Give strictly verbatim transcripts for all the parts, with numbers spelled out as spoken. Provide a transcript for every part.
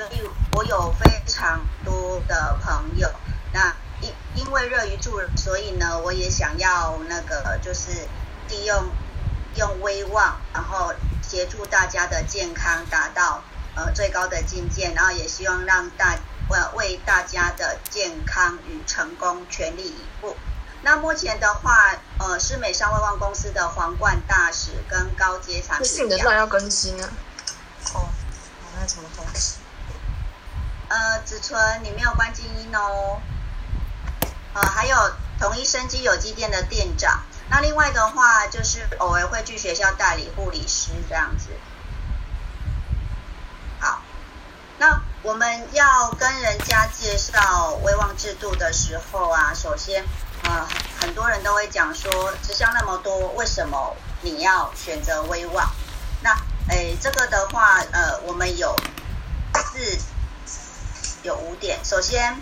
所以我有非常多的朋友，那因因为热于助人，所以呢我也想要那个就是利用用威望，然后协助大家的健康达到呃最高的境界，然后也希望让大为大家的健康与成功全力以赴。那目前的话，呃，是美商威望公司的皇冠大使跟高阶产品。是你的量要更新啊？哦，那什么东西？呃，子纯，你没有关静音哦。呃，还有同一生机有机店的店长。那另外的话，就是偶尔会去学校代理护理师这样子。好，那我们要跟人家介绍威望制度的时候啊，首先。呃，很多人都会讲说，直销那么多，为什么你要选择威望？那，诶，这个的话，呃，我们有四，有五点。首先，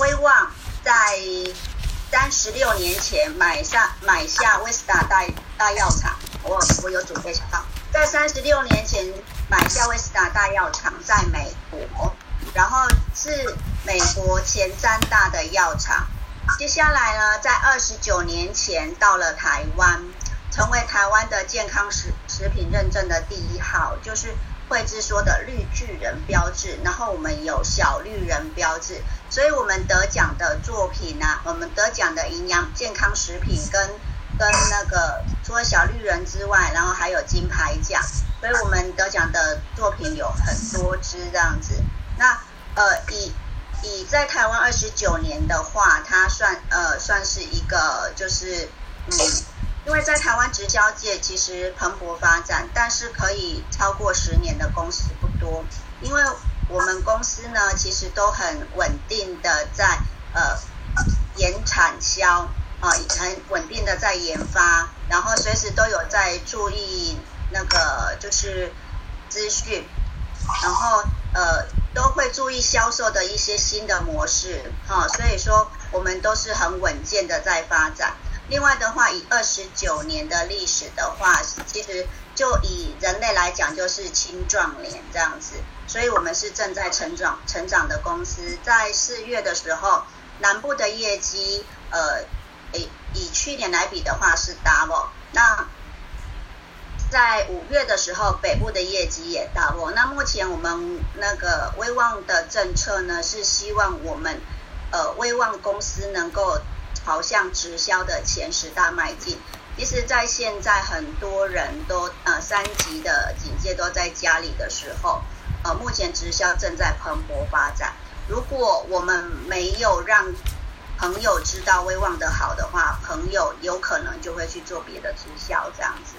威望在三十六年前买下买下威斯达大大药厂，我我有准备想到，在三十六年前买下威斯达大药厂，在美国，然后是美国前三大的药厂。接下来呢，在二十九年前到了台湾，成为台湾的健康食食品认证的第一号，就是慧芝说的绿巨人标志。然后我们有小绿人标志，所以我们得奖的作品啊，我们得奖的营养健康食品跟跟那个除了小绿人之外，然后还有金牌奖，所以我们得奖的作品有很多支这样子。那呃以以在台湾二十九年的话，它算呃算是一个就是嗯，因为在台湾直销界其实蓬勃发展，但是可以超过十年的公司不多，因为我们公司呢其实都很稳定的在呃研产销啊、呃，很稳定的在研发，然后随时都有在注意那个就是资讯，然后呃。都会注意销售的一些新的模式、哦、所以说我们都是很稳健的在发展。另外的话，以二十九年的历史的话，其实就以人类来讲就是青壮年这样子，所以我们是正在成长成长的公司。在四月的时候，南部的业绩呃以以去年来比的话是 double， 那在五月的时候，北部的业绩也大落。那目前我们那个威望的政策呢，是希望我们呃威望公司能够朝向直销的前十大迈进。其实，在现在很多人都呃三级的警戒都在家里的时候，呃，目前直销正在蓬勃发展。如果我们没有让朋友知道威望的好的话，朋友有可能就会去做别的直销这样子。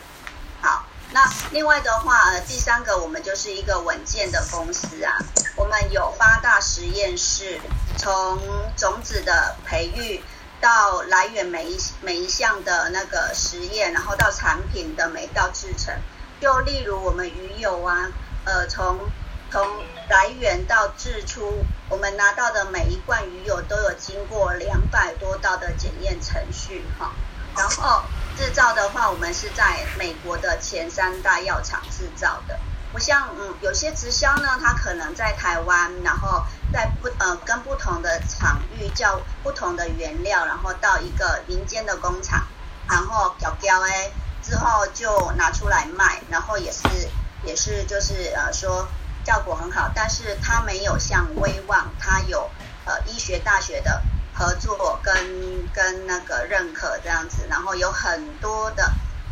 好，那另外的话，呃，第三个我们就是一个稳健的公司啊。我们有八大实验室，从种子的培育到来源每一每一项的那个实验，然后到产品的每一道制成。就例如我们鱼油啊，呃，从从来源到制出，我们拿到的每一罐鱼油都有经过两百多道的检验程序哈、哦。然后制造的话，我们是在美国的前三大药厂制造的。不像嗯有些直销呢，它可能在台湾，然后在不呃跟不同的场域叫不同的原料，然后到一个民间的工厂，然后搅搅哎之后就拿出来卖，然后也是也是就是呃说效果很好，但是它没有像威望，它有呃医学大学的。合作跟跟那个认可这样子，然后有很多的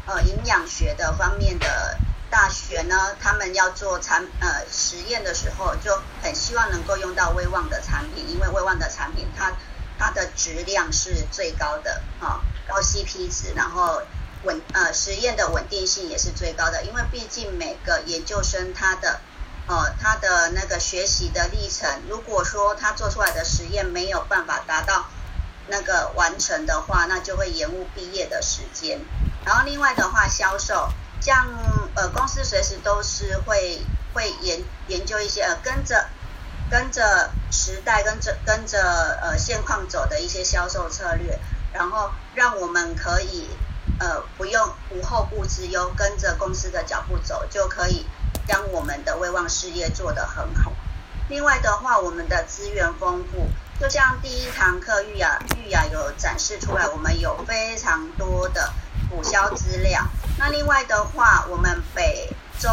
呃营养学的方面的大学呢，他们要做产呃实验的时候，就很希望能够用到威望的产品，因为威望的产品它它的质量是最高的啊、哦，高 C P 值，然后稳呃实验的稳定性也是最高的，因为毕竟每个研究生他的。呃，他的那个学习的历程，如果说他做出来的实验没有办法达到那个完成的话，那就会延误毕业的时间。然后另外的话，销售，像呃公司随时都是会会研研究一些呃跟着跟着时代跟着跟着呃现况走的一些销售策略，然后让我们可以呃不用无后顾之忧，跟着公司的脚步走就可以。将我们的威望事业做得很好。另外的话，我们的资源丰富，就像第一堂课育雅育雅有展示出来，我们有非常多的补销资料。那另外的话，我们北中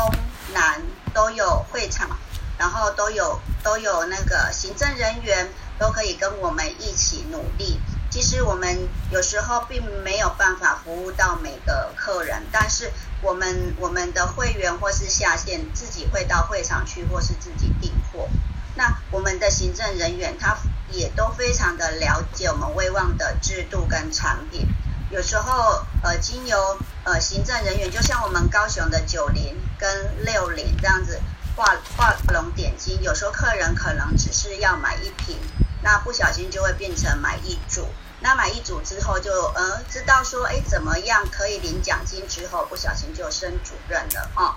南都有会场，然后都有都有那个行政人员都可以跟我们一起努力。其实我们有时候并没有办法服务到每个客人，但是我们我们的会员或是下线自己会到会场去，或是自己订货。那我们的行政人员他也都非常的了解我们威旺的制度跟产品。有时候呃经由呃行政人员，就像我们高雄的九零跟六零这样子画画龙点睛，有时候客人可能只是要买一瓶，那不小心就会变成买一组，那买一组之后就呃知道说哎怎么样可以领奖金，之后不小心就升主任了哦。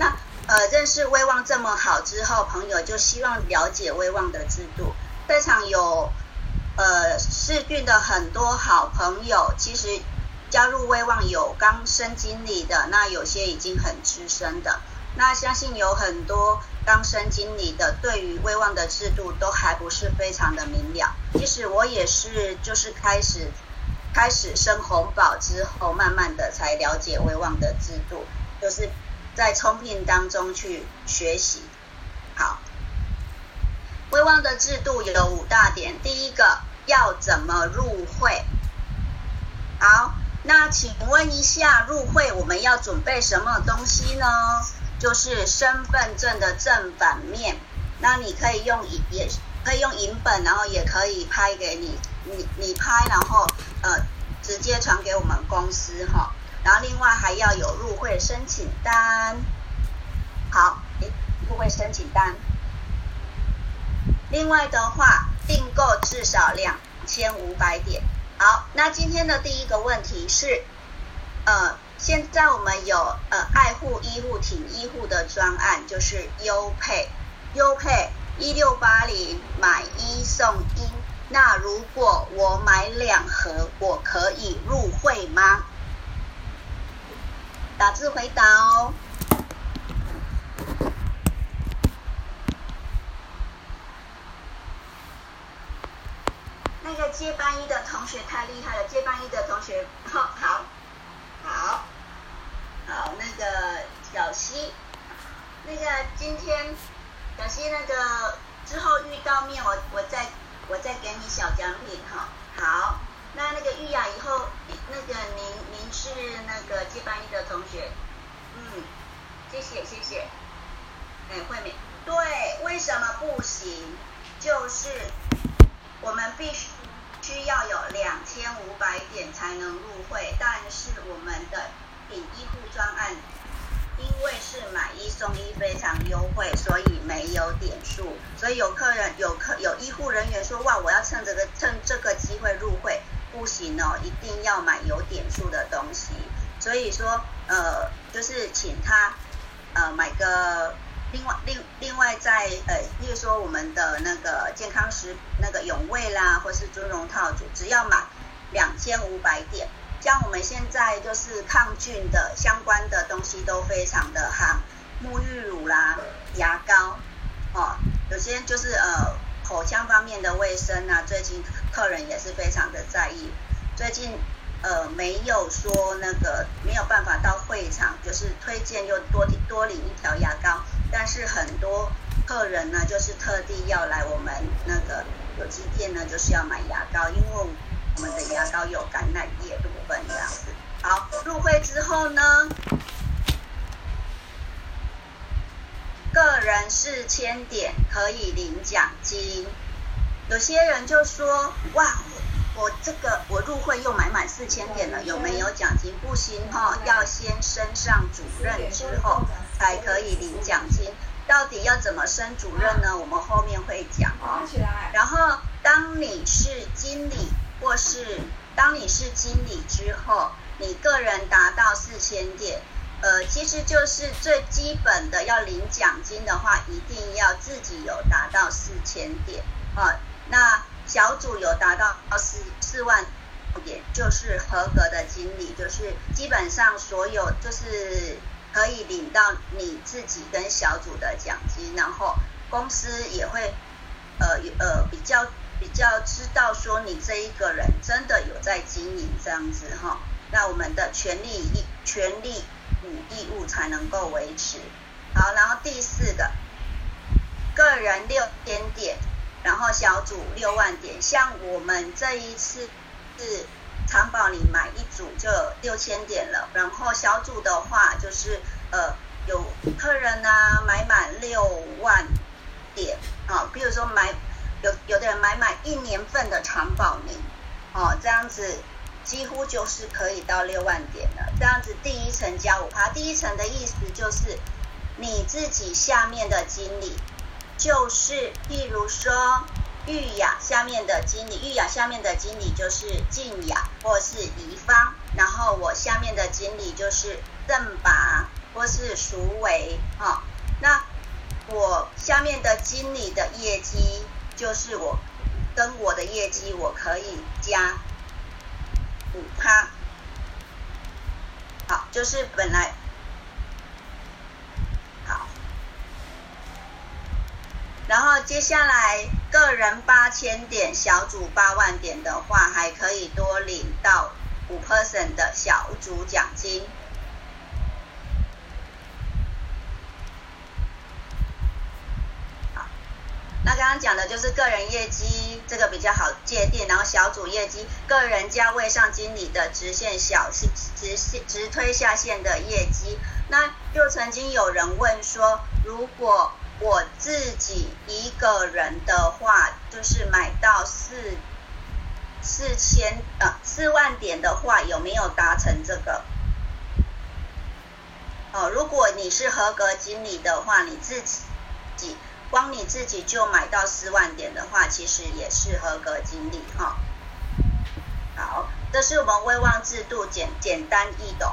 那呃认识威旺这么好之后，朋友就希望了解威旺的制度，非常有呃世俊的很多好朋友，其实加入威旺有刚升经理的，那有些已经很资深的，那相信有很多刚升经理的对于威旺的制度都还不是非常的明了。其实我也是就是开始开始升红宝之后，慢慢的才了解威旺的制度，就是在冲聘当中去学习。好，威旺的制度有五大点，第一个要怎么入会。好，那请问一下入会我们要准备什么东西呢？就是身份证的正反面，那你可以用也可以用影本，然后也可以拍给你你你拍，然后呃直接传给我们公司哈。然后另外还要有入会申请单。好，入会申请单。另外的话，订购至少两千五百点。好，那今天的第一个问题是，呃。现在我们有呃爱护医护挺医护的专案，就是优配，优配一六八零买一送一。那如果我买两盒，我可以入会吗？打字回答哦。那个接班一的同学太厉害了，接班一的同学，好、哦、好。好好，那个小溪，那个今天小溪那个之后遇到面，我我再我再给你小奖品哈。好，那那个育雅以后，那个您您是那个接班一的同学，嗯，谢谢谢谢。哎，慧敏，对，为什么不行？就是我们必须。需要有两千五百点才能入会，但是我们的顶医护专案，因为是买一送一非常优惠，所以没有点数。所以有客人有客有医护人员说，哇，我要趁这个趁这个机会入会，不行哦，一定要买有点数的东西。所以说，呃，就是请他呃买个。另外，另另外在呃，例如说我们的那个健康食那个永卫啦，或是尊荣套组，只要买两千五百点，像我们现在就是抗菌的相关的东西都非常的夯，沐浴乳啦、牙膏，哦，有些就是呃口腔方面的卫生啊，最近客人也是非常的在意，最近。呃，没有说那个没有办法到会场，就是推荐又多多领一条牙膏，但是很多客人呢，就是特地要来我们那个有机店呢，就是要买牙膏，因为我们的牙膏有橄榄叶部分这样子。好，入会之后呢，个人四千点可以领奖金，有些人就说哇。我这个我入会又买满四千点了，有没有奖金？不行哦，要先升上主任之后才可以领奖金。到底要怎么升主任呢？我们后面会讲哦。然后当你是经理或是当你是经理之后，你个人达到四千点，呃，其实就是最基本的要领奖金的话，一定要自己有达到四千点哦。那小组有达到四四万点，就是合格的经理，就是基本上所有就是可以领到你自己跟小组的奖金，然后公司也会呃呃比较比较知道说你这一个人真的有在经营这样子哈、哦。那我们的权利义权利与义务才能够维持。好，然后第四个，个人六千点，然后小组六万点。像我们这一次是长保，你买一组就有六千点了。然后小组的话，就是呃有客人啊买满六万点啊、哦，比如说买有有的人买满一年份的长保你哦，这样子几乎就是可以到六万点了。这样子第一层加五趴，第一层的意思就是你自己下面的经理，就是譬如说玉雅下面的经理，玉雅下面的经理就是静雅或是怡芳，然后我下面的经理就是正拔或是淑维啊、哦。那我下面的经理的业绩就是我跟我的业绩我可以加五趴，好，就是本来好，然后接下来个人八千点，小组八万点的话，还可以多领到百分之五 的小组奖金。那刚刚讲的就是个人业绩，这个比较好界定，然后小组业绩，个人加位上经理的直线小是直直推下线的业绩。那就曾经有人问说，如果我自己一个人的话，就是买到四四千呃四万点的话，有没有达成这个？哦，如果你是合格经理的话，你自己。光你自己就买到四万点的话，其实也是合格经理哈、哦。好，这是我们威望制度简简单易懂。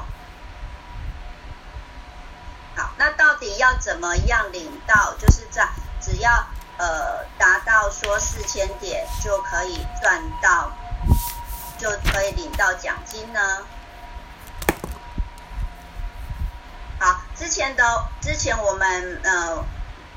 好，那到底要怎么样领到？就是在只要呃达到说四千点就可以赚到，就可以领到奖金呢？好，之前的之前我们呃。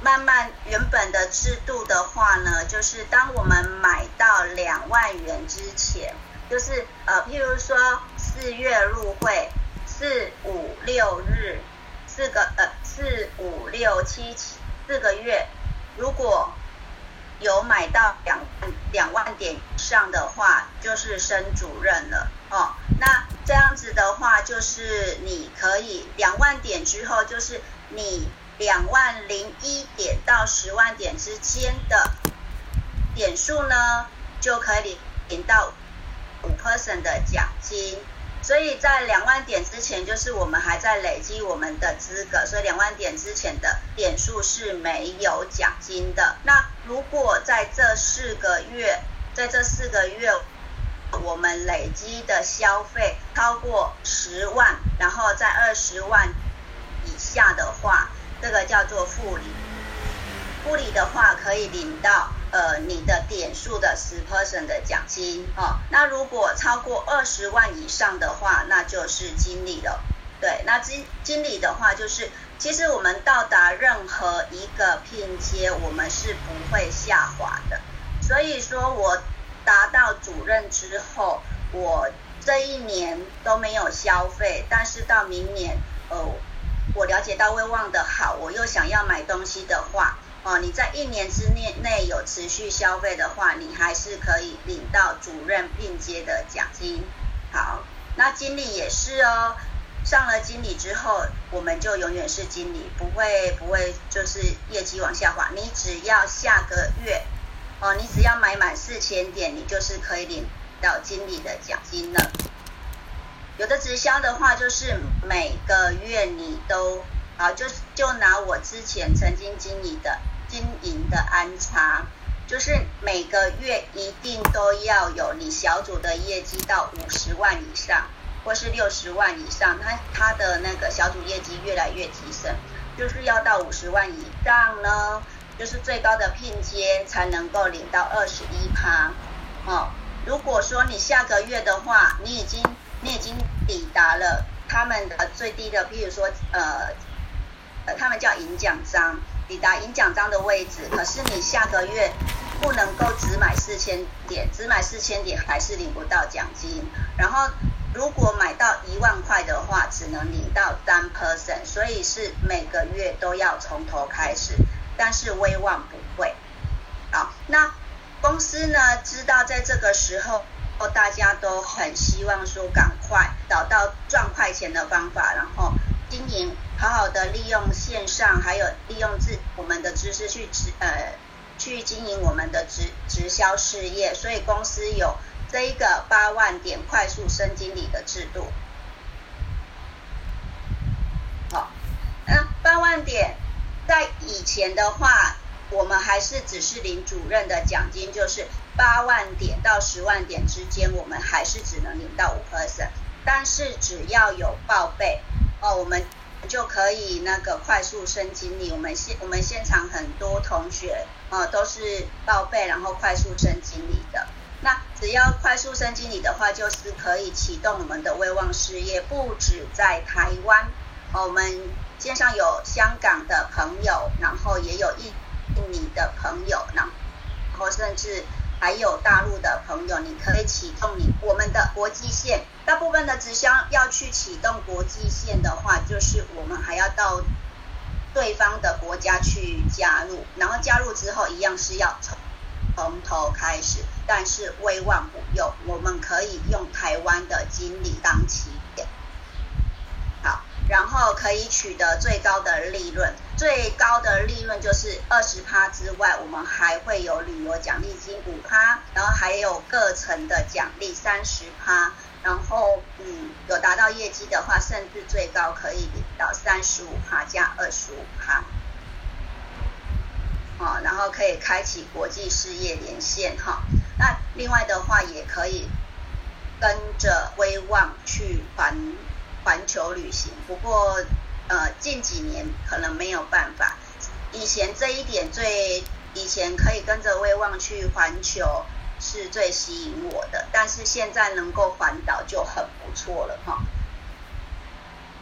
慢慢原本的制度的话呢，就是当我们买到两万元之前，就是呃，譬如说四月入会，四五六日，四个呃四五六七四个月，如果有买到两两万点以上的话，就是升主任了哦。那这样子的话，就是你可以两万点之后，就是你。两万零一点到十万点之间的点数呢，就可以领到百分之五 的奖金。所以在两万点之前，就是我们还在累积我们的资格，所以两万点之前的点数是没有奖金的。那如果在这四个月，在这四个月我们累积的消费超过十万，然后在二十万以下的话，这个叫做复利，复利的话可以领到呃你的点数的 百分之十 的奖金哦。那如果超过二十万以上的话，那就是经理了。对，那经经理的话就是，其实我们到达任何一个聘阶，我们是不会下滑的。所以说我达到主任之后，我这一年都没有消费，但是到明年呃。我了解到威望的好，我又想要买东西的话，哦，你在一年之内内有持续消费的话，你还是可以领到主任聘阶的奖金。好，那经理也是哦，上了经理之后，我们就永远是经理，不会不会就是业绩往下滑。你只要下个月，哦，你只要买满四千点，你就是可以领到经理的奖金了。有的直销的话，就是每个月你都啊，就就拿我之前曾经经营的经营的安插，就是每个月一定都要有你小组的业绩到五十万以上，或是六十万以上，它它的那个小组业绩越来越提升，就是要到五十万以上呢，就是最高的聘阶才能够领到二十一趴。哦，如果说你下个月的话，你已经你已经抵达了他们的最低的，比如说呃，呃，他们叫银奖章，抵达银奖章的位置，可是你下个月不能够只买四千点，只买四千点还是领不到奖金。然后如果买到一万块的话，只能领到三 percent， 所以是每个月都要从头开始。但是威旺不会。好，那公司呢知道在这个时候大家都很希望说赶快找到赚快钱的方法，然后经营好好的利用线上，还有利用自我们的知识去呃去经营我们的直直销事业，所以公司有这一个八万点快速升经理的制度。好，那八万点在以前的话，我们还是只是领主任的奖金，就是八万点到十万点之间，我们还是只能领到百分之五。但是只要有报备哦，我们就可以那个快速升经理。我们现我们现场很多同学哦都是报备，然后快速升经理的。那只要快速升经理的话，就是可以启动我们的威旺事业，不止在台湾哦，我们线上有香港的朋友，然后也有一。印尼的朋友，然后甚至还有大陆的朋友，你可以启动你我们的国际线。大部分的直销要去启动国际线的话，就是我们还要到对方的国家去加入，然后加入之后一样是要从从头开始。但是威旺不用，我们可以用台湾的经理当起点。好，然后可以取得最高的利润，最高的利润就是二十趴之外，我们还会有旅游奖励金五趴，然后还有各层的奖励三十趴，然后嗯，有达到业绩的话，甚至最高可以领到三十五趴加二十五趴，哦，然后可以开启国际事业连线哈、哦。那另外的话，也可以跟着威旺去还。环球旅行，不过呃近几年可能没有办法。以前这一点最以前可以跟着威旺去环球是最吸引我的，但是现在能够环岛就很不错了哈。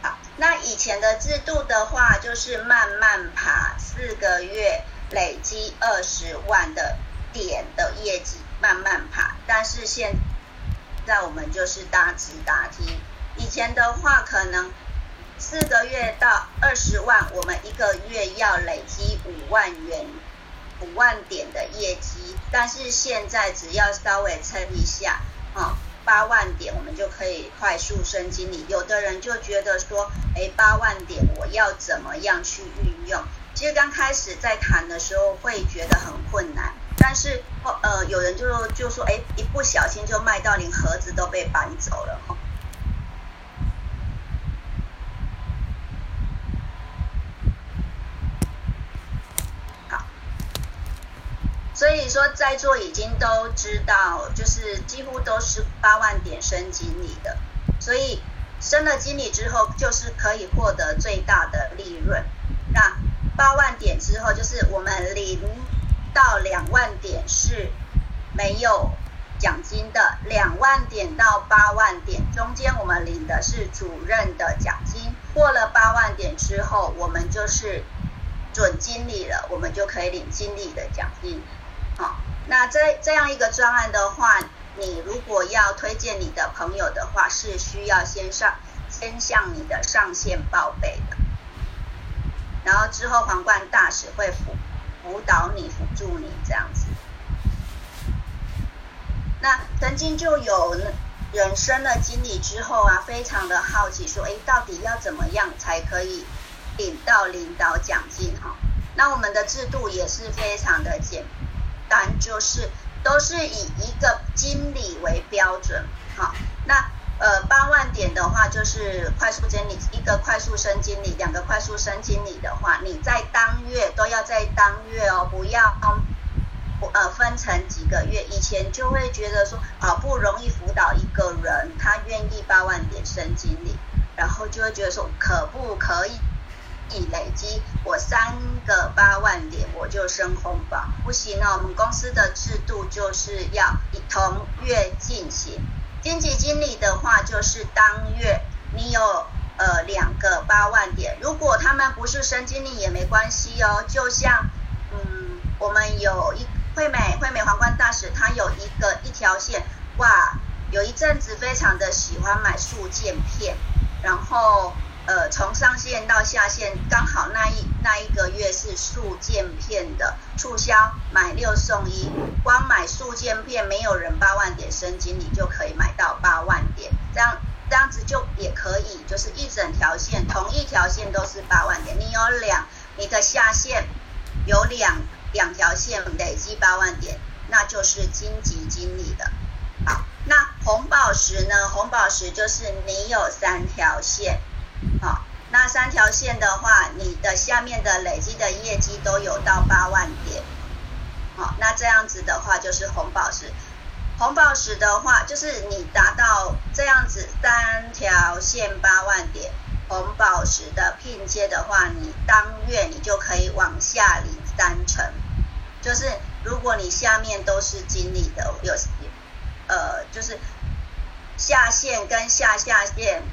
好，那以前的制度的话，就是慢慢爬，四个月累积二十万的点的业绩，慢慢爬。但是现在我们就是大直达梯。以前的话，可能四个月到二十万，我们一个月要累积五万元、五万点的业绩。但是现在只要稍微撑一下，哦，八万点我们就可以快速升经理。有的人就觉得说，哎，八万点我要怎么样去运用？其实刚开始在谈的时候会觉得很困难，但是呃，有人就就说，哎，一不小心就卖到连盒子都被搬走了，哦。所以说，在座已经都知道，就是几乎都是八万点升经理的，所以升了经理之后，就是可以获得最大的利润。那八万点之后，就是我们零到两万点是没有奖金的，两万点到八万点中间，我们领的是主任的奖金。过了八万点之后，我们就是准经理了，我们就可以领经理的奖金。好，那在这样一个专案的话，你如果要推荐你的朋友的话，是需要先上先向你的上线报备的，然后之后皇冠大使会辅辅导你、辅助你这样子。那曾经就有人升了经理之后啊，非常的好奇说，哎，到底要怎么样才可以领到领导奖金哈？那我们的制度也是非常的简单。但就是都是以一个经理为标准，好，那呃八万点的话，就是快速经理一个快速升经理，两个快速升经理的话，你在当月都要在当月哦，不要呃分成几个月。以前就会觉得说，好不容易辅导一个人，他愿意八万点升经理，然后就会觉得说，可不可以？以累积我三个八万点我就升红包，不行哦。我们公司的制度就是要同月进行。经济经理的话，就是当月你有呃两个八万点。如果他们不是身心灵也没关系哦，就像嗯我们有一惠美惠美皇冠大使，他有一个一条线，哇，有一阵子非常的喜欢买素健片，然后呃从上线到下线刚好那一那一个月是素健片的促销，买六送一，光买素健片没有人八万点身经理就可以买到八万点，这样这样子就也可以，就是一整条线同一条线都是八万点，你有两你的下线有两两条线累积八万点，那就是金级经理的。好，那红宝石呢？红宝石就是你有三条线，好，那三条线的话，你的下面的累积的业绩都有到八万点，好，那这样子的话就是红宝石。红宝石的话，就是你达到这样子三条线八万点，红宝石的拼接的话，你当月你就可以往下领三成，就是如果你下面都是经理的，有呃就是下线跟下下线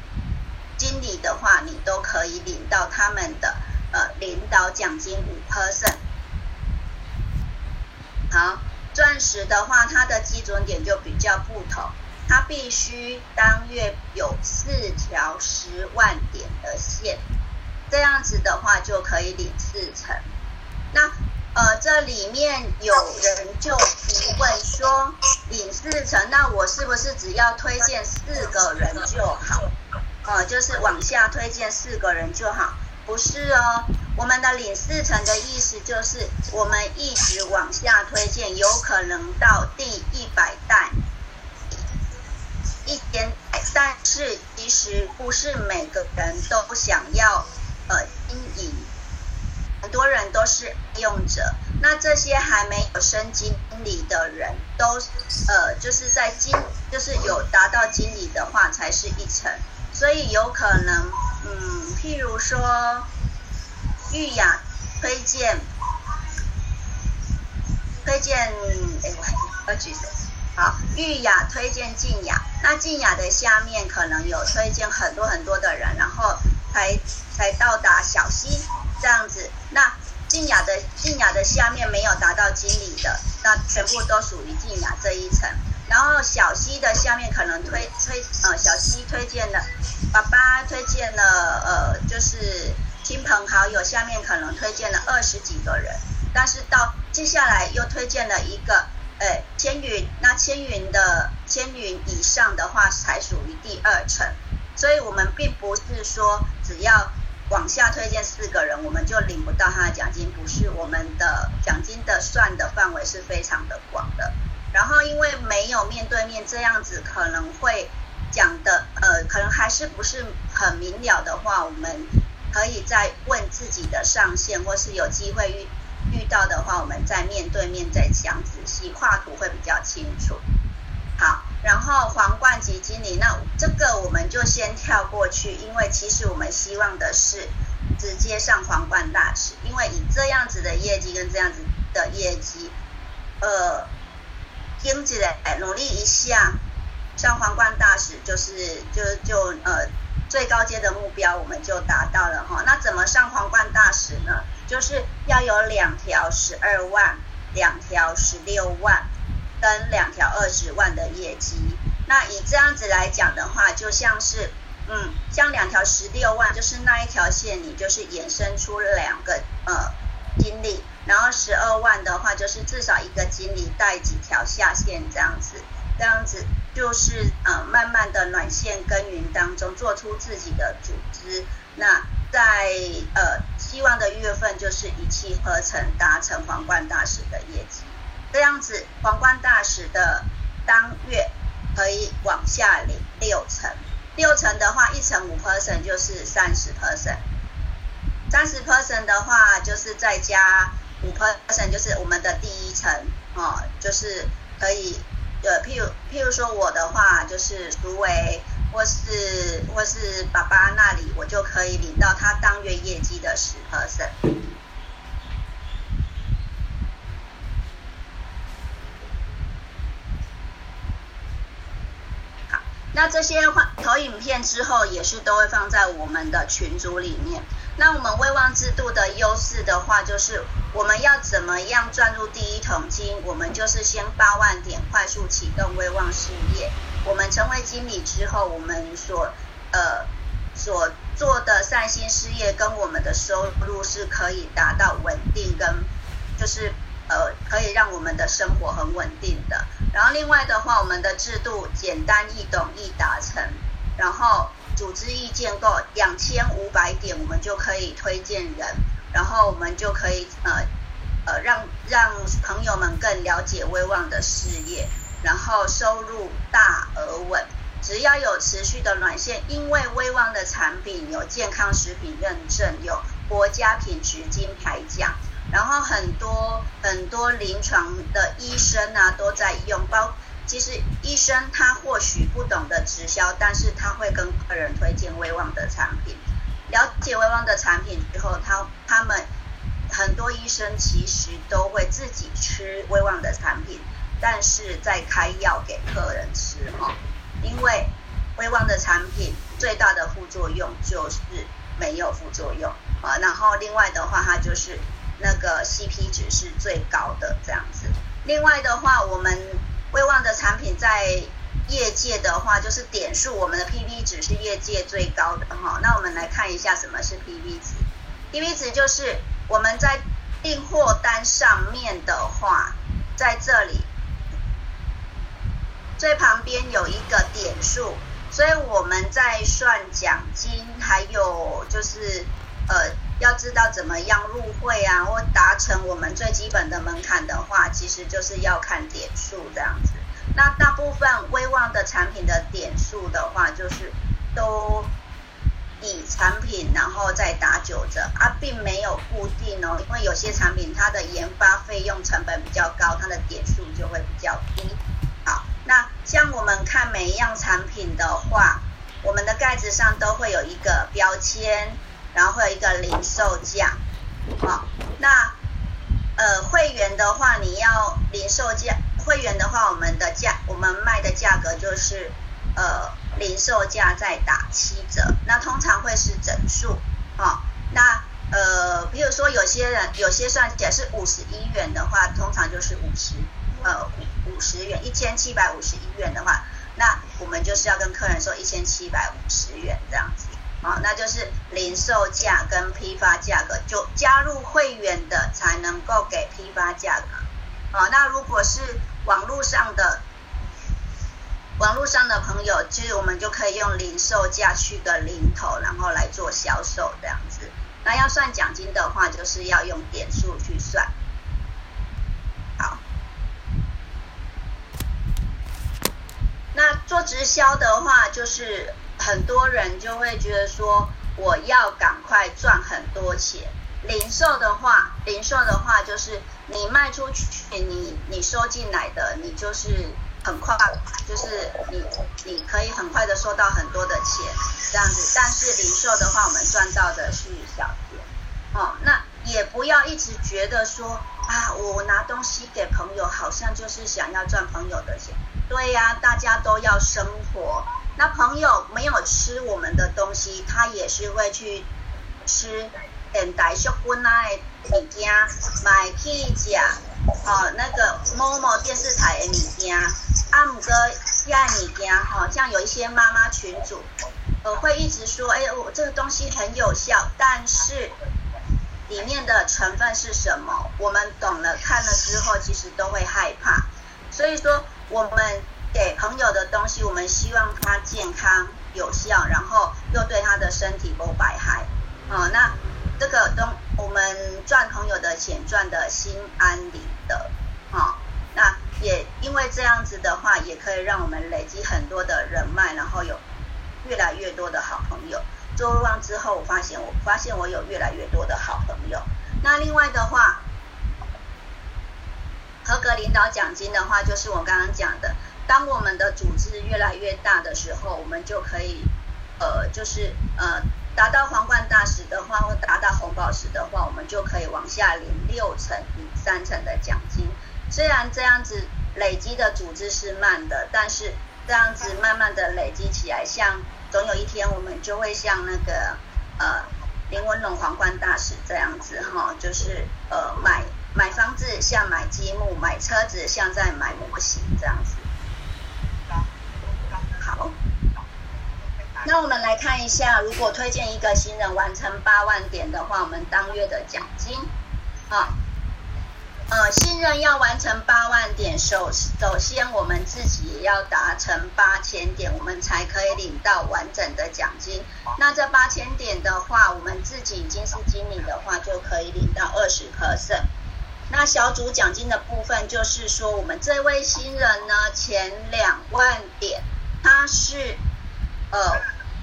经理的话，你都可以领到他们的呃领导奖金 百分之五。 好，钻石的话，它的基准点就比较不同，它必须当月有四条十万点的线，这样子的话就可以领四成。那呃，这里面有人就提问说，领四成，那我是不是只要推荐四个人就好？呃，就是往下推荐四个人就好？不是哦，我们的领四成的意思就是我们一直往下推荐，有可能到第一百代、一千代，但是其实不是每个人都想要呃经营，很多人都是爱用者。那这些还没有升经理的人都呃就是在经就是有达到经理的话才是一成，所以有可能嗯，譬如说玉雅推荐推荐哎，我举手好，玉雅推荐静雅，那静雅的下面可能有推荐很多很多的人，然后才才到达小溪这样子。那静雅的静雅的下面没有达到经理的，那全部都属于静雅这一层。然后小溪的下面可能推推呃小溪推荐了爸爸推荐了呃就是亲朋好友，下面可能推荐了二十几个人，但是到接下来又推荐了一个呃千云，那千云的千云以上的话才属于第二层。所以我们并不是说只要往下推荐四个人我们就领不到他的奖金，不是，我们的奖金的算的范围是非常的广的。然后因为没有面对面，这样子可能会讲的呃可能还是不是很明了的话，我们可以再问自己的上线，或是有机会遇遇到的话我们再面对面再讲仔细，画图会比较清楚。好，然后皇冠级经理，那这个我们就先跳过去，因为其实我们希望的是直接上皇冠大使，因为以这样子的业绩跟这样子的业绩呃盯起来努力一下上皇冠大使，就是就就呃最高阶的目标我们就达到了哈。那怎么上皇冠大使呢？就是要有两条十二万、两条十六万跟两条二十万的业绩。那以这样子来讲的话，就像是嗯，像两条十六万，就是那一条线你就是衍生出两个呃经理，然后十二万的话就是至少一个经理带几条下线这样子，这样子就是呃慢慢的暖线耕耘当中做出自己的组织。那在呃希望的月份就是一气呵成达成皇冠大使的业绩，这样子皇冠大使的当月可以往下领六成，六成的话一成 百分之五 就是三十 百分之三十 的话就是再加 百分之五 就是我们的第一层、哦、就是可以呃譬如譬如说我的话就是如为或是或是爸爸那里，我就可以领到他当月业绩的 百分之十。 好，那这些投影片之后也是都会放在我们的群组里面。那我们未忘制度的优势的话，就是我们要怎么样赚入第一桶金，我们就是先八万点快速启动未忘事业。我们成为经理之后，我们所呃所做的善心事业跟我们的收入是可以达到稳定，跟就是呃可以让我们的生活很稳定的。然后另外的话，我们的制度简单易懂易达成，然后组织意建构两千五百点，我们就可以推荐人，然后我们就可以呃呃让让朋友们更了解威望的事业，然后收入大而稳。只要有持续的暖线，因为威望的产品有健康食品认证，有国家品质金牌奖，然后很多很多临床的医生啊都在用包。其实医生他或许不懂得直销，但是他会跟客人推荐威望的产品。了解威望的产品之后，他他们很多医生其实都会自己吃威望的产品，但是在开药给客人吃哦。因为威望的产品最大的副作用就是没有副作用啊，然后另外的话，它就是那个 C P 值是最高的这样子。另外的话，我们威望的产品在业界的话，就是点数，我们的 P V 值是业界最高的哈。那我们来看一下什么是 P V 值。P V 值就是我们在订货单上面的话，在这里最旁边有一个点数，所以我们在算奖金，还有就是呃要知道怎么样入会啊，或达成我们最基本的门槛的话，其实就是要看点数这样子。那大部分威望的产品的点数的话，就是都以产品然后再打九折啊，并没有固定哦，因为有些产品它的研发费用成本比较高，它的点数就会比较低。好，那像我们看每一样产品的话，我们的盖子上都会有一个标签，然后会有一个零售价，好，那呃会员的话，你要零售价，会员的话，我们的价，我们卖的价格就是呃零售价再打七折，那通常会是整数，好，那呃比如说有些人有些算起来是五十一元的话，通常就是五十呃五十元，一千七百五十一元的话，那我们就是要跟客人说一千七百五十元这样子。好，那就是零售价跟批发价格，就加入会员的才能够给批发价格。好，那如果是网络上的网络上的朋友，其实我们就可以用零售价去个零头，然后来做销售这样子。那要算奖金的话，就是要用点数去算。好，那做直销的话，就是很多人就会觉得说我要赶快赚很多钱。零售的话，零售的话就是你卖出去，你你收进来的，你就是很快，就是你你可以很快的收到很多的钱这样子。但是零售的话，我们赚到的是小钱哦。那也不要一直觉得说啊，我拿东西给朋友，好像就是想要赚朋友的钱。对呀，大家都要生活。那朋友没有吃我们的东西，他也是会去吃电台小分啊的物件，买去食哦那个某某电视台的物件。啊，不过遐物件吼，像有一些妈妈群组，我、呃、会一直说，哎，我、哦、这个东西很有效，但是里面的成分是什么，我们懂了看了之后，其实都会害怕。所以说我们给朋友的东西，我们希望他健康有效，然后又对他的身体不百害哦。那这个东我们赚朋友的钱，赚的心安理得哦。那也因为这样子的话，也可以让我们累积很多的人脉，然后有越来越多的好朋友。做威望之后，我发现我发现我有越来越多的好朋友。那另外的话，合格领导奖金的话，就是我刚刚讲的。当我们的组织越来越大的时候，我们就可以，呃，就是呃，达到皇冠大使的话，或达到红宝石的话，我们就可以往下领六成、三成的奖金。虽然这样子累积的组织是慢的，但是这样子慢慢的累积起来，像总有一天我们就会像那个呃林文龙皇冠大使这样子哈、哦，就是呃买买房子像买积木，买车子像在买模型这样子。好，那我们来看一下，如果推荐一个新人完成八万点的话，我们当月的奖金啊。哦呃，新人要完成八万点，首首先我们自己也要达成八千点，我们才可以领到完整的奖金。那这八千点的话，我们自己已经是经理的话，就可以领到二十 percent。那小组奖金的部分，就是说我们这位新人呢，前两万点他是呃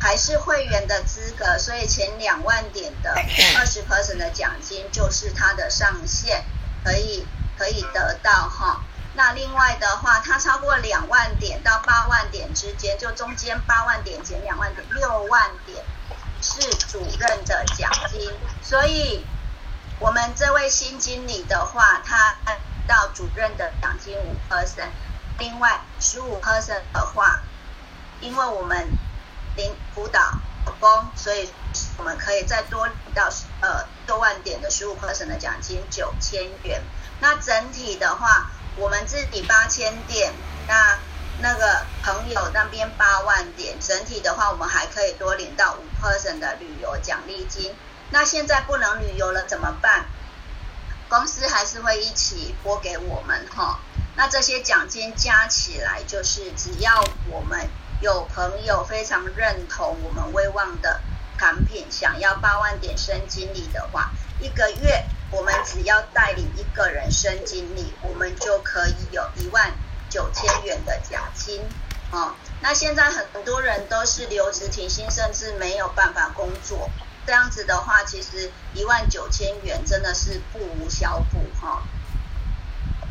还是会员的资格，所以前两万点的二十 percent 的奖金就是他的上限。可以可以得到哈，那另外的话，它超过两万点到八万点之间，就中间八万点减两万点，六万点是主任的奖金。所以，我们这位新经理的话，他按到主任的奖金五 percent， 另外十五 percent 的话，因为我们零辅导工，所以我们可以再多到呃。六万点的十五 percent 的奖金九千元，那整体的话，我们自己八千点，那那个朋友那边八万点，整体的话，我们还可以多领到五 percent 的旅游奖励金。那现在不能旅游了怎么办？公司还是会一起拨给我们哈。那这些奖金加起来，就是只要我们有朋友非常认同我们威望的产品，想要八万点升经理的话，一个月我们只要带领一个人升经理，我们就可以有一万九千元的奖金哦。那现在很多人都是留职停薪，甚至没有办法工作，这样子的话，其实一万九千元真的是不无小补哈、哦。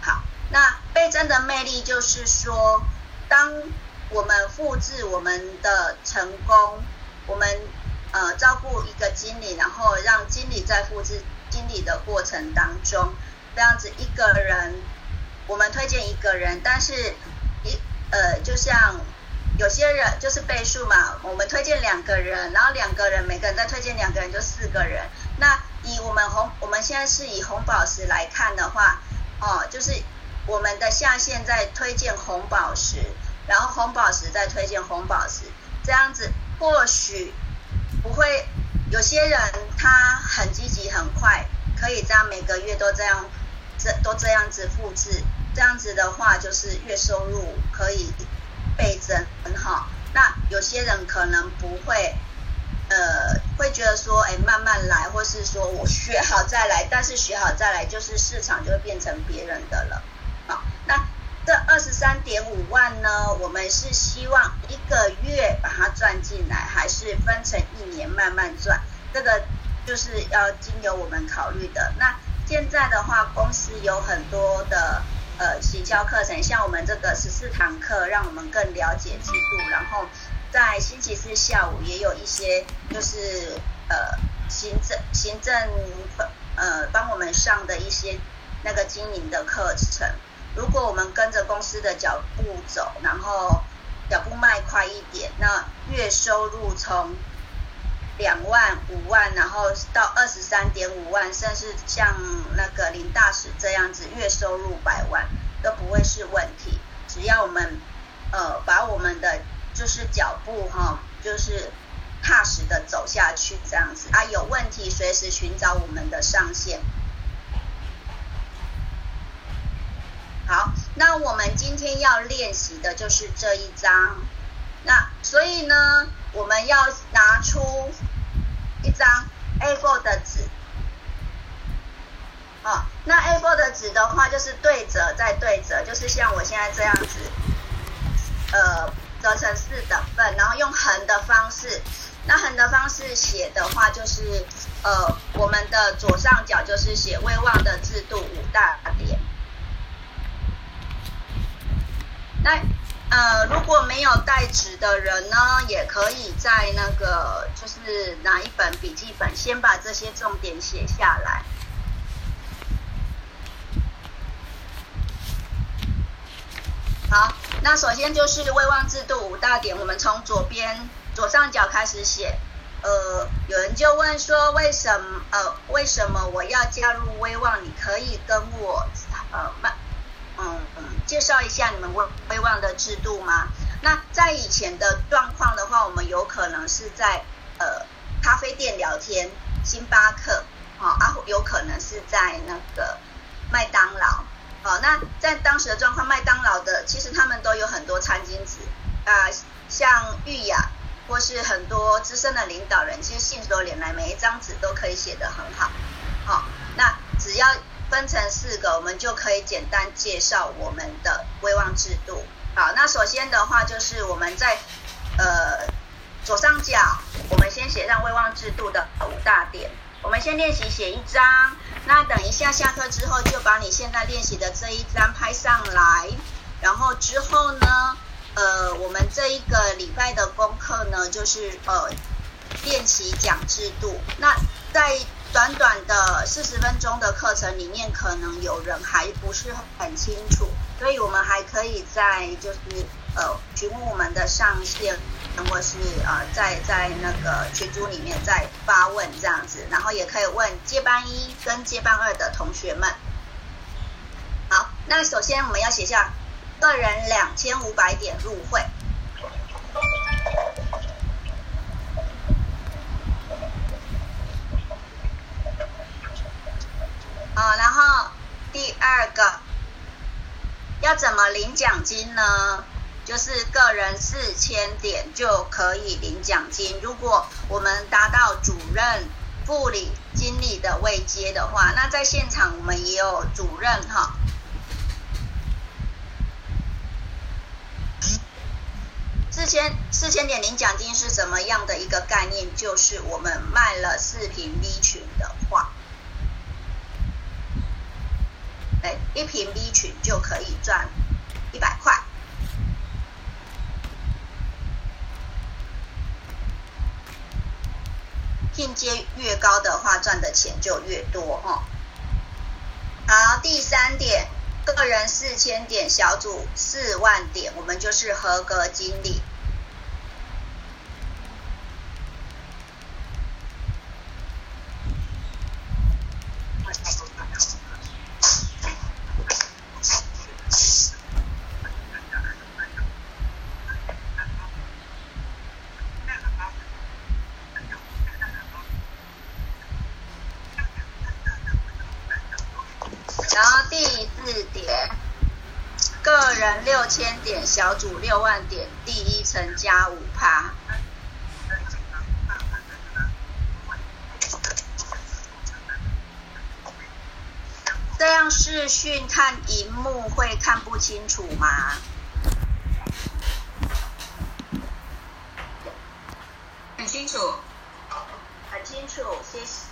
好，那倍增的魅力就是说，当我们复制我们的成功，我们呃照顾一个经理，然后让经理在复制经理的过程当中，这样子一个人，我们推荐一个人，但是一呃就像有些人就是倍数嘛，我们推荐两个人，然后两个人每个人再推荐两个人就四个人。那以我们红我们现在是以红宝石来看的话，哦，就是我们的下线在推荐红宝石。然后红宝石再推荐红宝石，这样子或许不会有些人他很积极很快，可以这样每个月都这样这都这样子复制，这样子的话就是月收入可以倍增哈。那有些人可能不会，呃，会觉得说，哎，慢慢来，或是说我学好再来，但是学好再来就是市场就会变成别人的了，好，那。这二十三点五万呢，我们是希望一个月把它赚进来，还是分成一年慢慢赚？这个就是要经由我们考虑的。那现在的话，公司有很多的呃行销课程，像我们这个十四堂课，让我们更了解制度。然后在星期四下午也有一些就是呃行政行政呃帮我们上的一些那个经营的课程。如果我们跟着公司的脚步走，然后脚步迈快一点，那月收入从两万、五万，然后到二十三点五万，甚至像那个林大使这样子，月收入百万都不会是问题。只要我们呃把我们的就是脚步哈、哦，就是踏实的走下去这样子啊，有问题随时寻找我们的上线。好，那我们今天要练习的就是这一张，那所以呢，我们要拿出一张 A 四 的纸，哦，那 A 四 的纸的话就是对折再对折，就是像我现在这样子，呃，折成四等份，然后用横的方式，那横的方式写的话就是，呃，我们的左上角就是写威望的制度五大点。那呃，如果没有带纸的人呢，也可以在那个就是拿一本笔记本，先把这些重点写下来。好，那首先就是未忘制度五大点，我们从左边左上角开始写。呃，有人就问说，为什么呃为什么我要加入威望？你可以跟我呃嗯嗯介绍一下你们威威望的制度吗？那在以前的状况的话，我们有可能是在呃咖啡店聊天，星巴克，哦、啊，有可能是在那个麦当劳。哦，那在当时的状况，麦当劳的其实他们都有很多餐巾纸啊、呃，像玉雅或是很多资深的领导人，其实信手拈来，每一张纸都可以写得很好。好、哦，那只要分成四个，我们就可以简单介绍我们的威望制度。好，那首先的话就是我们在呃左上角，我们先写上威望制度的五大点。我们先练习写一张，那等一下下课之后就把你现在练习的这一张拍上来，然后之后呢，呃，我们这一个礼拜的功课呢，就是呃练习讲制度。那在短短的四十分钟的课程里面，可能有人还不是很清楚，所以我们还可以在就是呃询问我们的上线。或是呃，在在那个群组里面再发问这样子，然后也可以问接班一跟接班二的同学们。好，那首先我们要写下个人两千五百点入会。好，然后第二个要怎么领奖金呢？就是个人四千点就可以领奖金。如果我们达到主任、副理、经理的位阶的话，那在现场我们也有主任哈。四千四千点领奖金是什么样的一个概念？就是我们卖了四瓶 B 群的话，哎，一瓶 B 群就可以赚一百块。进阶越高的话，赚的钱就越多哈、哦。好，第三点，个人四千点，小组四万点，我们就是合格经理。六千点，小组六万点，第一层加五趴。这样视讯看荧幕会看不清楚吗？很清楚，很清楚，谢谢。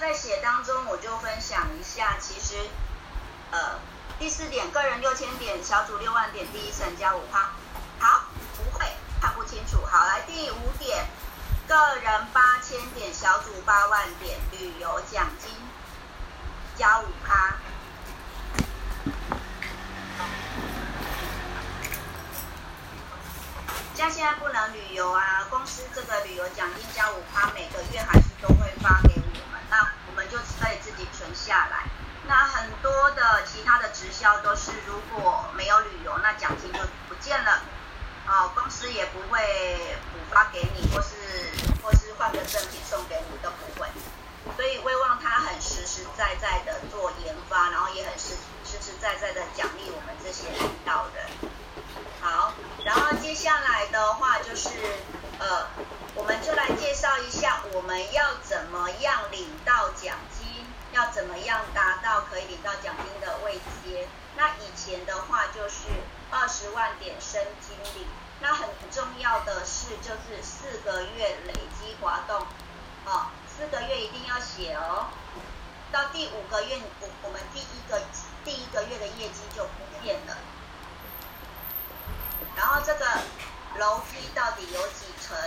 在写当中，我就分享一下，其实，呃，第四点，个人六千点，小组六万点，第一层加五趴。好，不会，看不清楚。好，来第五点，个人八千点，小组八万点，旅游奖金加五趴。像现在不能旅游啊，公司这个旅游奖金加五趴，每个月还是都会发给。那我们就可以自己存下来。那很多的其他的直销都是，如果没有旅游，那奖金就不见了，哦，公司也不会补发给你，或是或是换个赠品送给你都不会。所以威望它很实实在在的做研发，然后也很实实实在在的奖励我们这些领导人。好，然后接下来的话就是呃。我们就来介绍一下，我们要怎么样领到奖金，要怎么样达到可以领到奖金的位阶。那以前的话就是二十万点升经理，那很重要的是就是四个月累积滑动，哦，四个月一定要写哦。到第五个月，我我们第一个第一个月的业绩就不变了。然后这个楼梯到底有几层？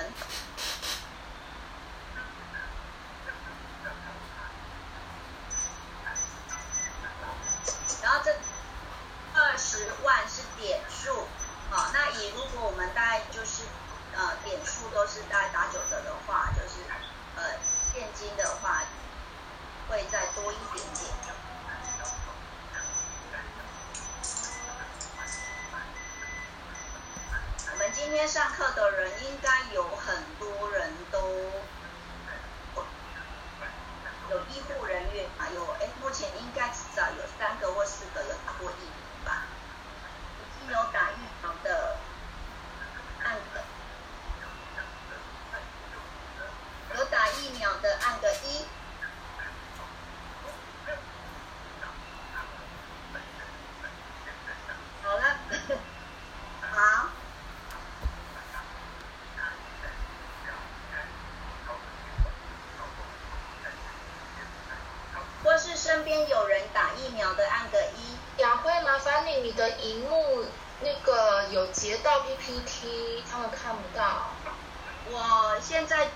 是大概打九折的话，就是呃现金的话会再多一点点。我们今天上课的人应该有很多人都有医护人员啊，有哎，目前应该至少有三个或四个有打过疫苗吧，已经有打疫苗的按个。 有打疫苗的按个一。好了，好。或是身边有人打疫苗的按个一。雅慧，麻烦你，你的荧幕那个有截到 P P T， 他们看不到。我现在。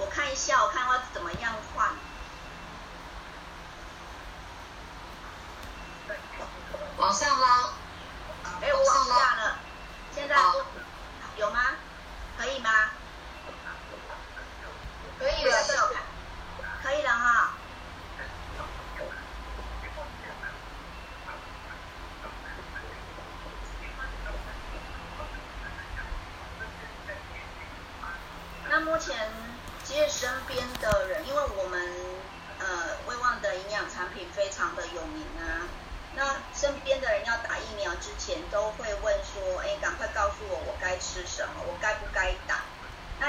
我看一下，我看我怎么样换。往上拉。哎，我往下了。现在有吗？可以吗？可以了。可以了哈。那目前。 其实身边的人，因为我们呃威旺的营养产品非常的有名啊，那身边的人要打疫苗之前都会问说，哎，赶快告诉我我该吃什么，我该不该打？那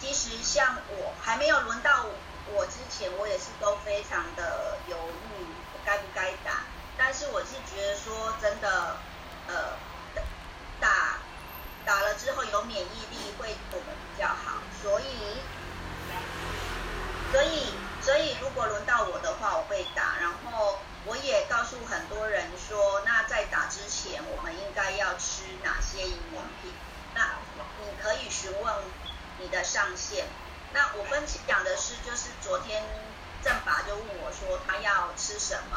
其实像我还没有轮到我之前，我也是都非常的犹豫，我该不该打？但是我是觉得说真的，呃，打打了之后有免疫力会我们比较好，所以。 所以，所以如果轮到我的话，我会打。然后我也告诉很多人说，那在打之前，我们应该要吃哪些营养品？那你可以询问你的上线。那我分享的是，就是昨天正法就问我说他要吃什么，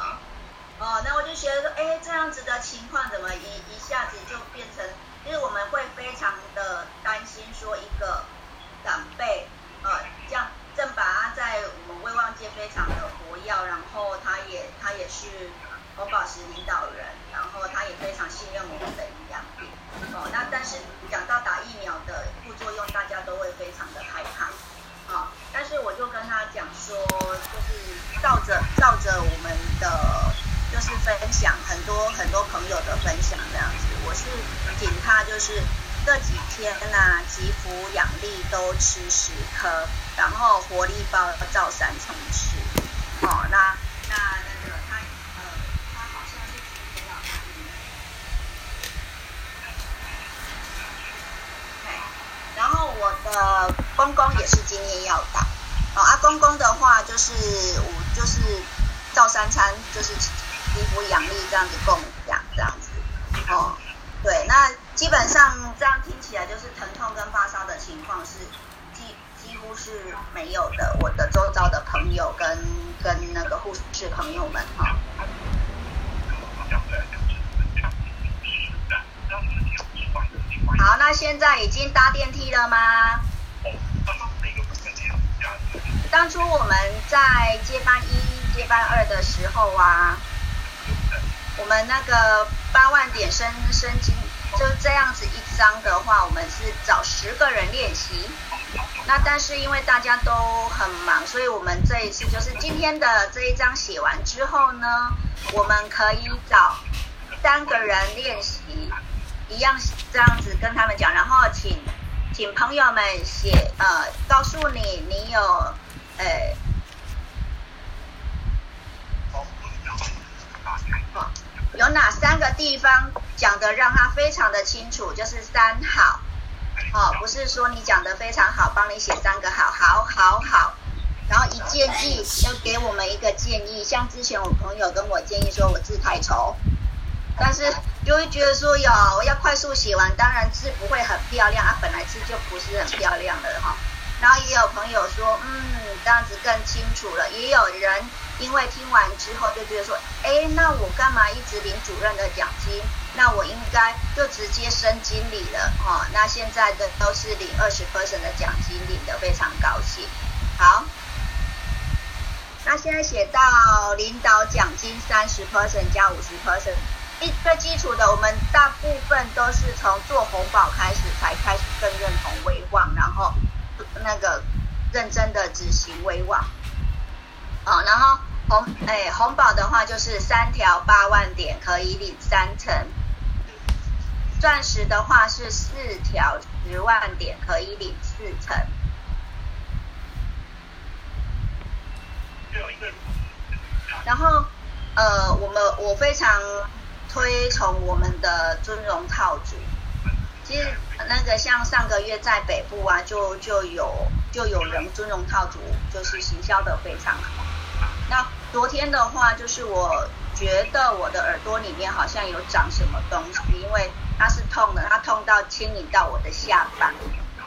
哦，那我就觉得说，哎，这样子的情况怎么一一下子就变成，就是我们会非常的担心说一个长辈。 呃，这样正拔在我们威望界非常的活跃，然后他也他也是红宝石领导人，然后他也非常信任我们的营养品。哦，那但是讲到打疫苗的副作用，大家都会非常的害怕。啊、哦，但是我就跟他讲说，就是照着照着我们的就是分享很多很多朋友的分享这样子，我是请他就是。 这几天呢、啊，肌肤养力都吃十颗，然后活力包照三重吃。哦，那那那个他呃，他好像是吃多少卡路里？然后我的公公也是今天要打。哦，啊，公公的话就是我就是照三餐，就是肌肤养力这样子供养这样子。哦，对，那。 基本上这样听起来就是疼痛跟发烧的情况是几几乎是没有的。我的周遭的朋友跟跟那个护士朋友们哈。好，那现在已经搭电梯了吗？当初我们在接班一、接班二的时候啊，我们那个八万点升升级。 就这样子一张的话，我们是找十个人练习。那但是因为大家都很忙，所以我们这一次就是今天的这一张写完之后呢，我们可以找三个人练习，一样这样子跟他们讲，然后请请朋友们写呃，告诉你你有呃，好。 有哪三个地方讲的让他非常的清楚，就是三好，哦，不是说你讲的非常好，帮你写三个好，好，好，好，然后一建议要给我们一个建议，像之前我朋友跟我建议说我字太丑，但是就会觉得说哟，我要快速写完，当然字不会很漂亮，啊，本来字就不是很漂亮的哈、哦，然后也有朋友说，嗯，这样子更清楚了。也有人因为听完之后就觉得说，哎，那我干嘛一直领主任的奖金？那我应该就直接升经理了哦。那现在的都是领 百分之二十 的奖金，领得非常高兴。好，那现在写到领导奖金 百分之三十 加 百分之五十， 最基础的我们大部分都是从做红宝开始，才开始更认同威望，然后那个认真的执行威望。哦，然后红哎红宝的话就是三条八万点可以领三成，钻石的话是四条十万点可以领四成。然后呃，我们我非常推崇我们的尊荣套组。其实那个像上个月在北部啊，就就有就有人尊荣套组，就是行销的非常好。那昨天的话，就是我觉得我的耳朵里面好像有长什么东西，因为它是痛的，它痛到牵引到我的下巴。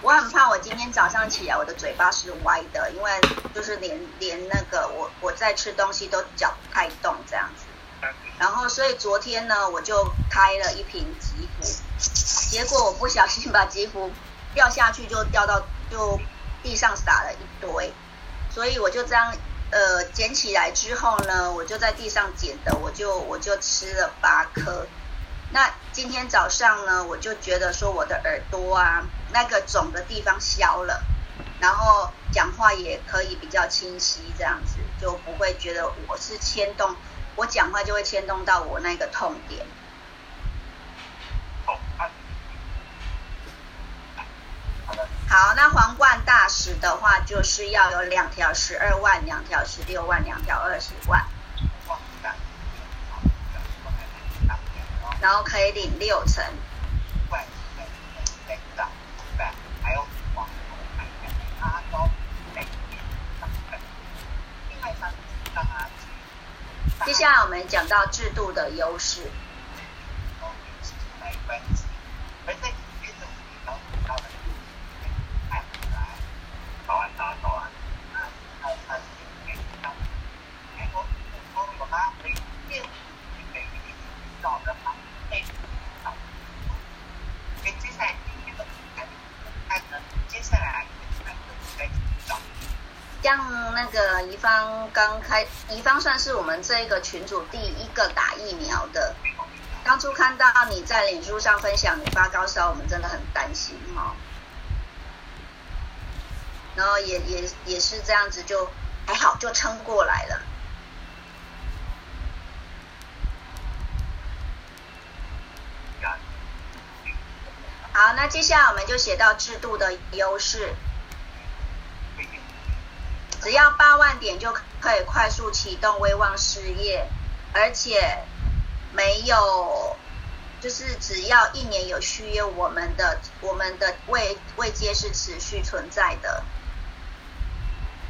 我很怕我今天早上起来我的嘴巴是歪的，因为就是连连那个我我在吃东西都嚼不太动这样子。然后所以昨天呢，我就开了一瓶吉普，结果我不小心把吉普掉下去，就掉到就地上撒了一堆，所以我就这样呃捡起来之后呢，我就在地上捡的，我就我就吃了八颗。那今天早上呢，我就觉得说我的耳朵啊那个肿的地方消了，然后讲话也可以比较清晰，这样子就不会觉得我是牵动。我讲话就会牵动到我那个痛点。好，那皇冠大使的话，就是要有两条十二万，两条十六万，两条二十万，然后可以领六成。接下来我们讲到制度的优势。像那个宜芳刚开，宜芳算是我们这一个群组第一个打疫苗的。当初看到你在脸书上分享你发高烧，我们真的很担心哦。然后也也也是这样子，就还好，就撑过来了。好，那接下来我们就写到制度的优势。只要八万点就可以快速启动威望事业，而且没有，就是只要一年有续约，我们的我们的位位阶是持续存在的，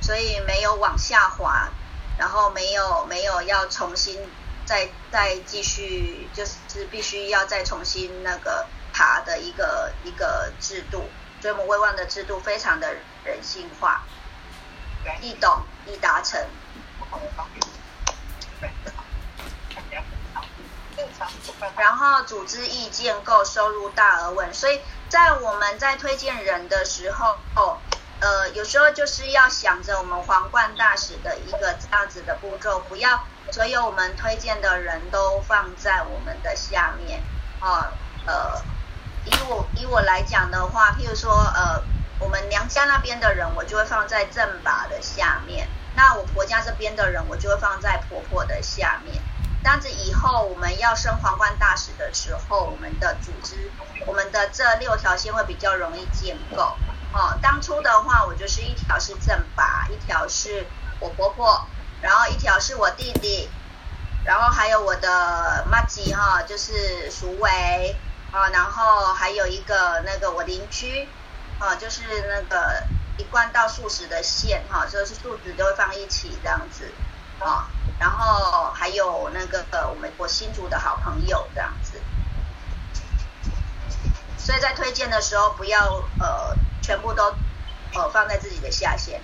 所以没有往下滑，然后没有没有要重新再再继续，就是必须要再重新那个爬的一个一个制度，所以我们威望的制度非常的人性化。易懂易达成。然后组织意见够收入大而稳，所以在我们在推荐人的时候，呃，有时候就是要想着我们皇冠大使的一个这样子的步骤，不要所有我们推荐的人都放在我们的下面。哦，呃，以我以我来讲的话，譬如说呃。我们娘家那边的人，我就会放在正爸的下面；那我婆家这边的人，我就会放在婆婆的下面。这样子以后我们要升皇冠大使的时候，我们的组织，我们的这六条线会比较容易建构。哦，当初的话，我就是一条是正爸，一条是我婆婆，然后一条是我弟弟，然后还有我的妈吉哈，就是淑伟啊，然后还有一个那个我邻居。哦，就是那个一贯到素食的线哈，哦，就是素食都会放一起这样子，哦，然后还有那个我们我新竹的好朋友这样子，所以在推荐的时候不要呃全部都哦放在自己的下限，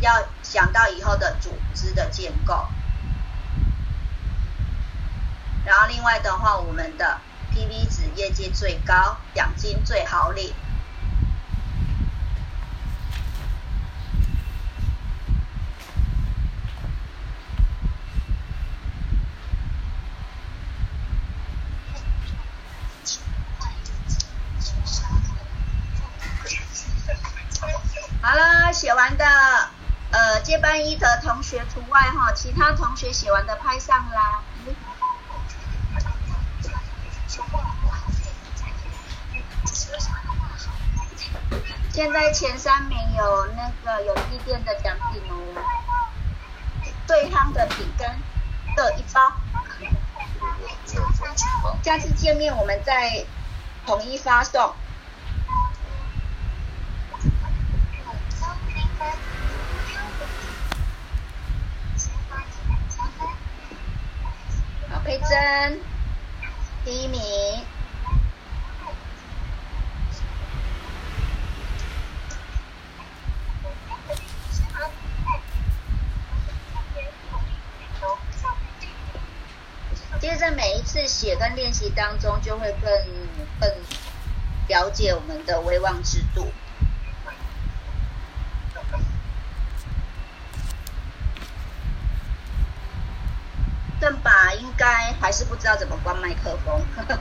要想到以后的组织的建构。然后另外的话，我们的 P V 值业界最高，奖金最好领。好了，写完的呃接班一的同学除外哈，其他同学写完的拍上啦。现在前三名有那个有地垫的奖品哦，对汤的饼干各一包。下次见面我们再统一发送。好，佩珍第一名。其实在每一次写跟练习当中，就会更更了解我们的威望制度。正吧，应该还是不知道怎么关麦克风。呵呵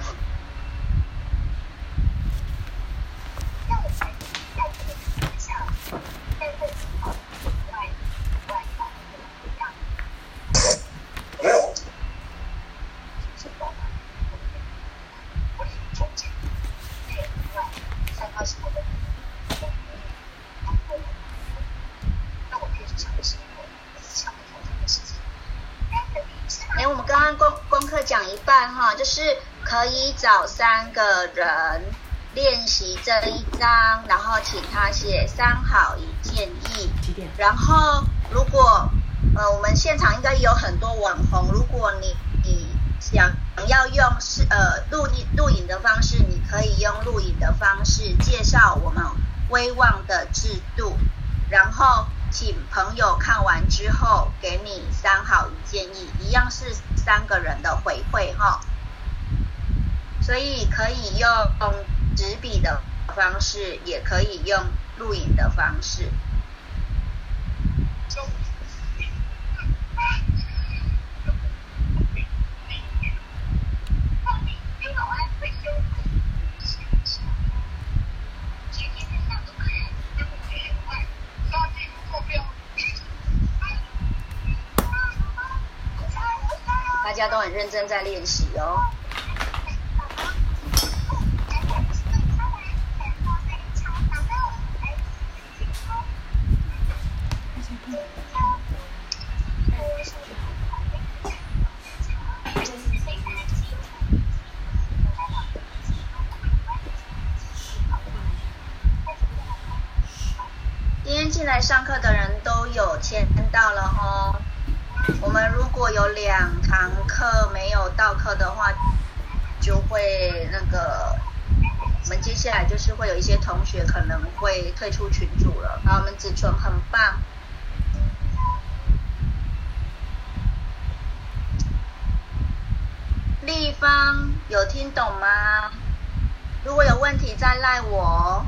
就是可以找三个人练习这一章，然后请他写三好一建议。然后如果呃我们现场应该有很多网红，如果你你想要用是呃录影录影的方式，你可以用录影的方式介绍我们威望的制度，然后请朋友看完之后给你三好一建议，一样是三个人的回馈哈。所以可以用纸笔的方式，也可以用录影的方式。大家都很认真在练习哦。进来上课的人都有签到了哦。我们如果有两堂课没有到课的话，就会那个，我们接下来就是会有一些同学可能会退出群组了。然后我们子纯很棒。立方有听懂吗？如果有问题再赖我。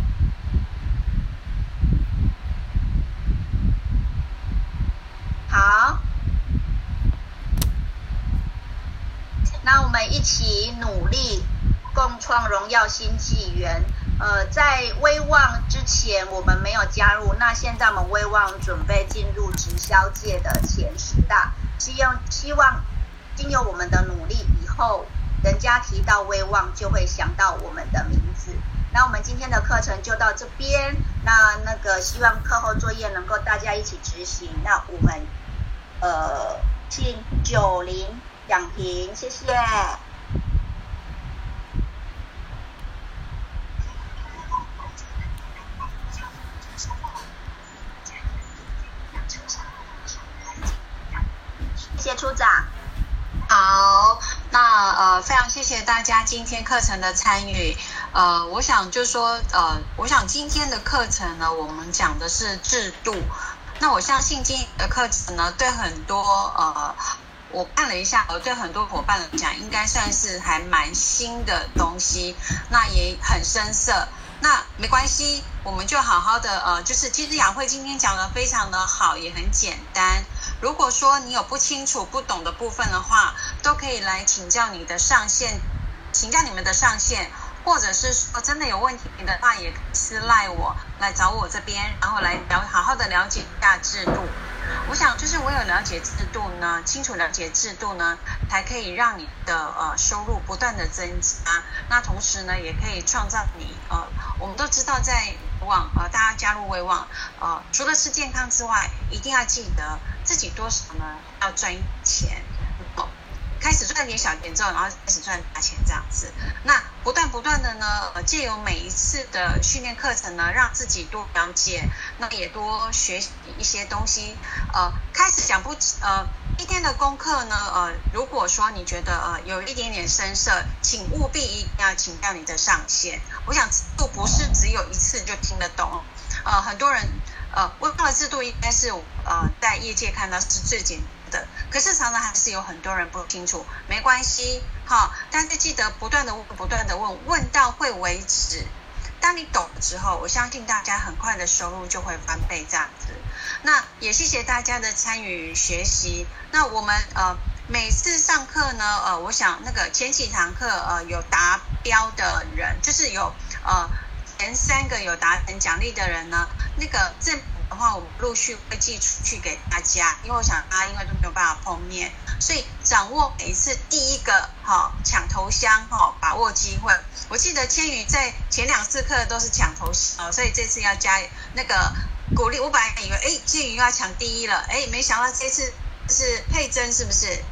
好，那我们一起努力，共创荣耀新纪元。呃，在威望之前我们没有加入，那现在我们威望准备进入直销界的前十大，希望希望经由我们的努力，以后人家提到威望就会想到我们的名字。那我们今天的课程就到这边，那那个希望课后作业能够大家一起执行。那我们呃请九零讲评，谢谢。谢谢处长。好，那呃非常常谢谢大家今天课程的参与。呃，我想就说，呃，我想今天的课程呢，我们讲的是制度。那我相信今天的课程呢，对很多呃，我看了一下，对很多伙伴来讲，应该算是还蛮新的东西，那也很生涩。那没关系，我们就好好的呃，就是其实雅慧今天讲的非常的好，也很简单。如果说你有不清楚、不懂的部分的话，都可以来请教你的上线，请教你们的上线，或者是说真的有问题的话，也私赖我来找我这边，然后来了好好的了解一下制度。我想就是我有了解制度呢，清楚了解制度呢，才可以让你的呃收入不断的增加。那同时呢，也可以创造你呃，我们都知道在微网呃，大家加入微网呃，除了吃健康之外，一定要记得自己多少呢要赚钱，哦，开始赚点小钱之后，然后开始赚大钱这样子。那不断不断的呢，呃，借由每一次的训练课程呢，让自己多了解，那也多学习一些东西。呃，开始讲不呃一天的功课呢，呃，如果说你觉得呃有一点点生涩，请务必一定要请教你的上线。我想制度不是只有一次就听得懂，呃，很多人呃，微网的制度应该是呃在业界看到是最简单。可是常常还是有很多人不清楚，没关系，好，但是记得不断的问，不断的问，问到会为止。当你懂了之后，我相信大家很快的收入就会翻倍这样子。那也谢谢大家的参与与学习。那我们呃每次上课呢，呃，我想那个前几堂课呃有达标的人，就是有呃前三个有达成奖励的人呢，那个正。的话，我们陆续会寄出去给大家，因为我想大家因为都没有办法碰面，所以掌握每一次第一个哈、哦、抢头香哈、哦，把握机会。我记得千羽在前两次课都是抢头香、哦，所以这次要加那个鼓励。我本来以为哎千羽又要抢第一了，哎没想到这次是佩珍，是不是？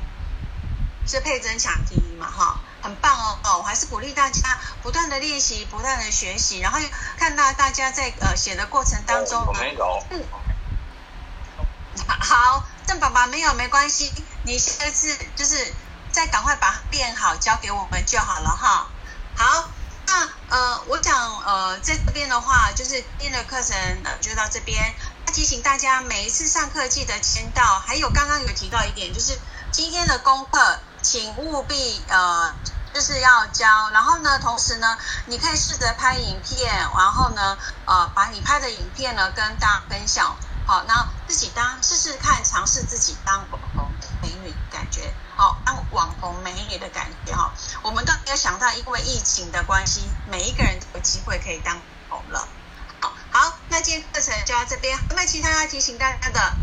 是佩珍抢第一嘛哈。哦很棒哦！哦，我还是鼓励大家不断的练习，不断的学习，然后看到大家在呃写的过程当中，我没有，嗯，好，邓爸爸没有没关系，你下次就是再赶快把它练好，交给我们就好了哈。好，那呃，我想呃在这边的话，就是今天的课程呃就到这边。提醒大家每一次上课记得签到，还有刚刚有提到一点，就是今天的功课请务必呃。就是要教，然后呢，同时呢，你可以试着拍影片，然后呢，呃，把你拍的影片呢跟大家分享，好，然后自己当试试看，尝试自己当网红美女的感觉，好，当网红美女的感觉哈，我们都没有想到，因为疫情的关系，每一个人都有机会可以当网红了，好，好，那今天课程就到这边，有没有其他要提醒大家的？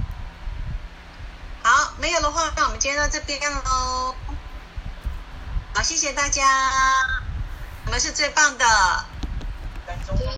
好，没有的话，那我们今天到这边喽。好，谢谢大家，你们是最棒的。